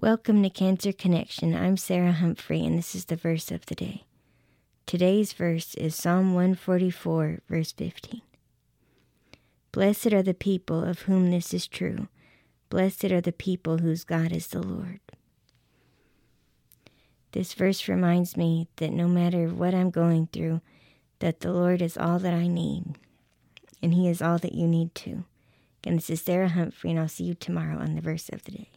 Welcome to Cancer Connection. I'm Sarah Humphrey, and this is the verse of the day. Today's verse is Psalm 144, verse 15. Blessed are the people of whom this is true. Blessed are the people whose God is the Lord. This verse reminds me that no matter what I'm going through, that the Lord is all that I need, and He is all that you need too. Again, this is Sarah Humphrey, and I'll see you tomorrow on the verse of the day.